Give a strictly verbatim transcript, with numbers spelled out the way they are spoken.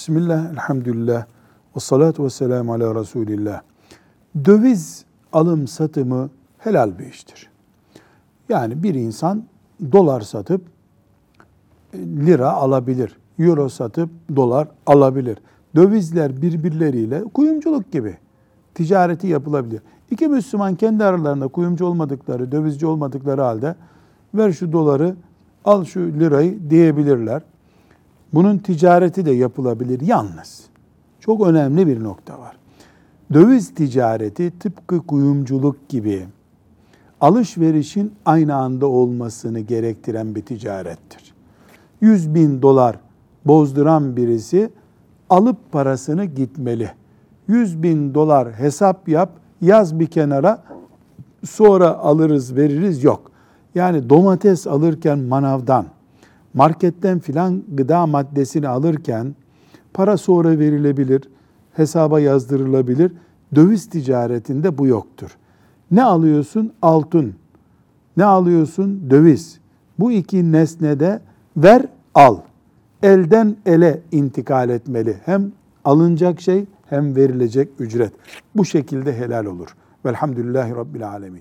Bismillah, elhamdülillah, ve salatu ve selamu ala Resulillah. Döviz alım satımı helal bir iştir. Yani bir insan dolar satıp lira alabilir, euro satıp dolar alabilir. Dövizler birbirleriyle kuyumculuk gibi ticareti yapılabilir. İki Müslüman kendi aralarında kuyumcu olmadıkları, dövizci olmadıkları halde ver şu doları, al şu lirayı diyebilirler. Bunun ticareti de yapılabilir. Yalnız çok önemli bir nokta var. Döviz ticareti tıpkı kuyumculuk gibi alışverişin aynı anda olmasını gerektiren bir ticarettir. yüz bin dolar bozduran birisi alıp parasını gitmeli. yüz bin dolar hesap yap, yaz bir kenara, sonra alırız veririz yok. Yani domates alırken manavdan, marketten filan gıda maddesini alırken para sonra verilebilir, hesaba yazdırılabilir. Döviz ticaretinde bu yoktur. Ne alıyorsun? Altın. Ne alıyorsun? Döviz. Bu iki nesnede ver, al. Elden ele intikal etmeli. Hem alınacak şey hem verilecek ücret. Bu şekilde helal olur. Velhamdülillahi Rabbil Alemin.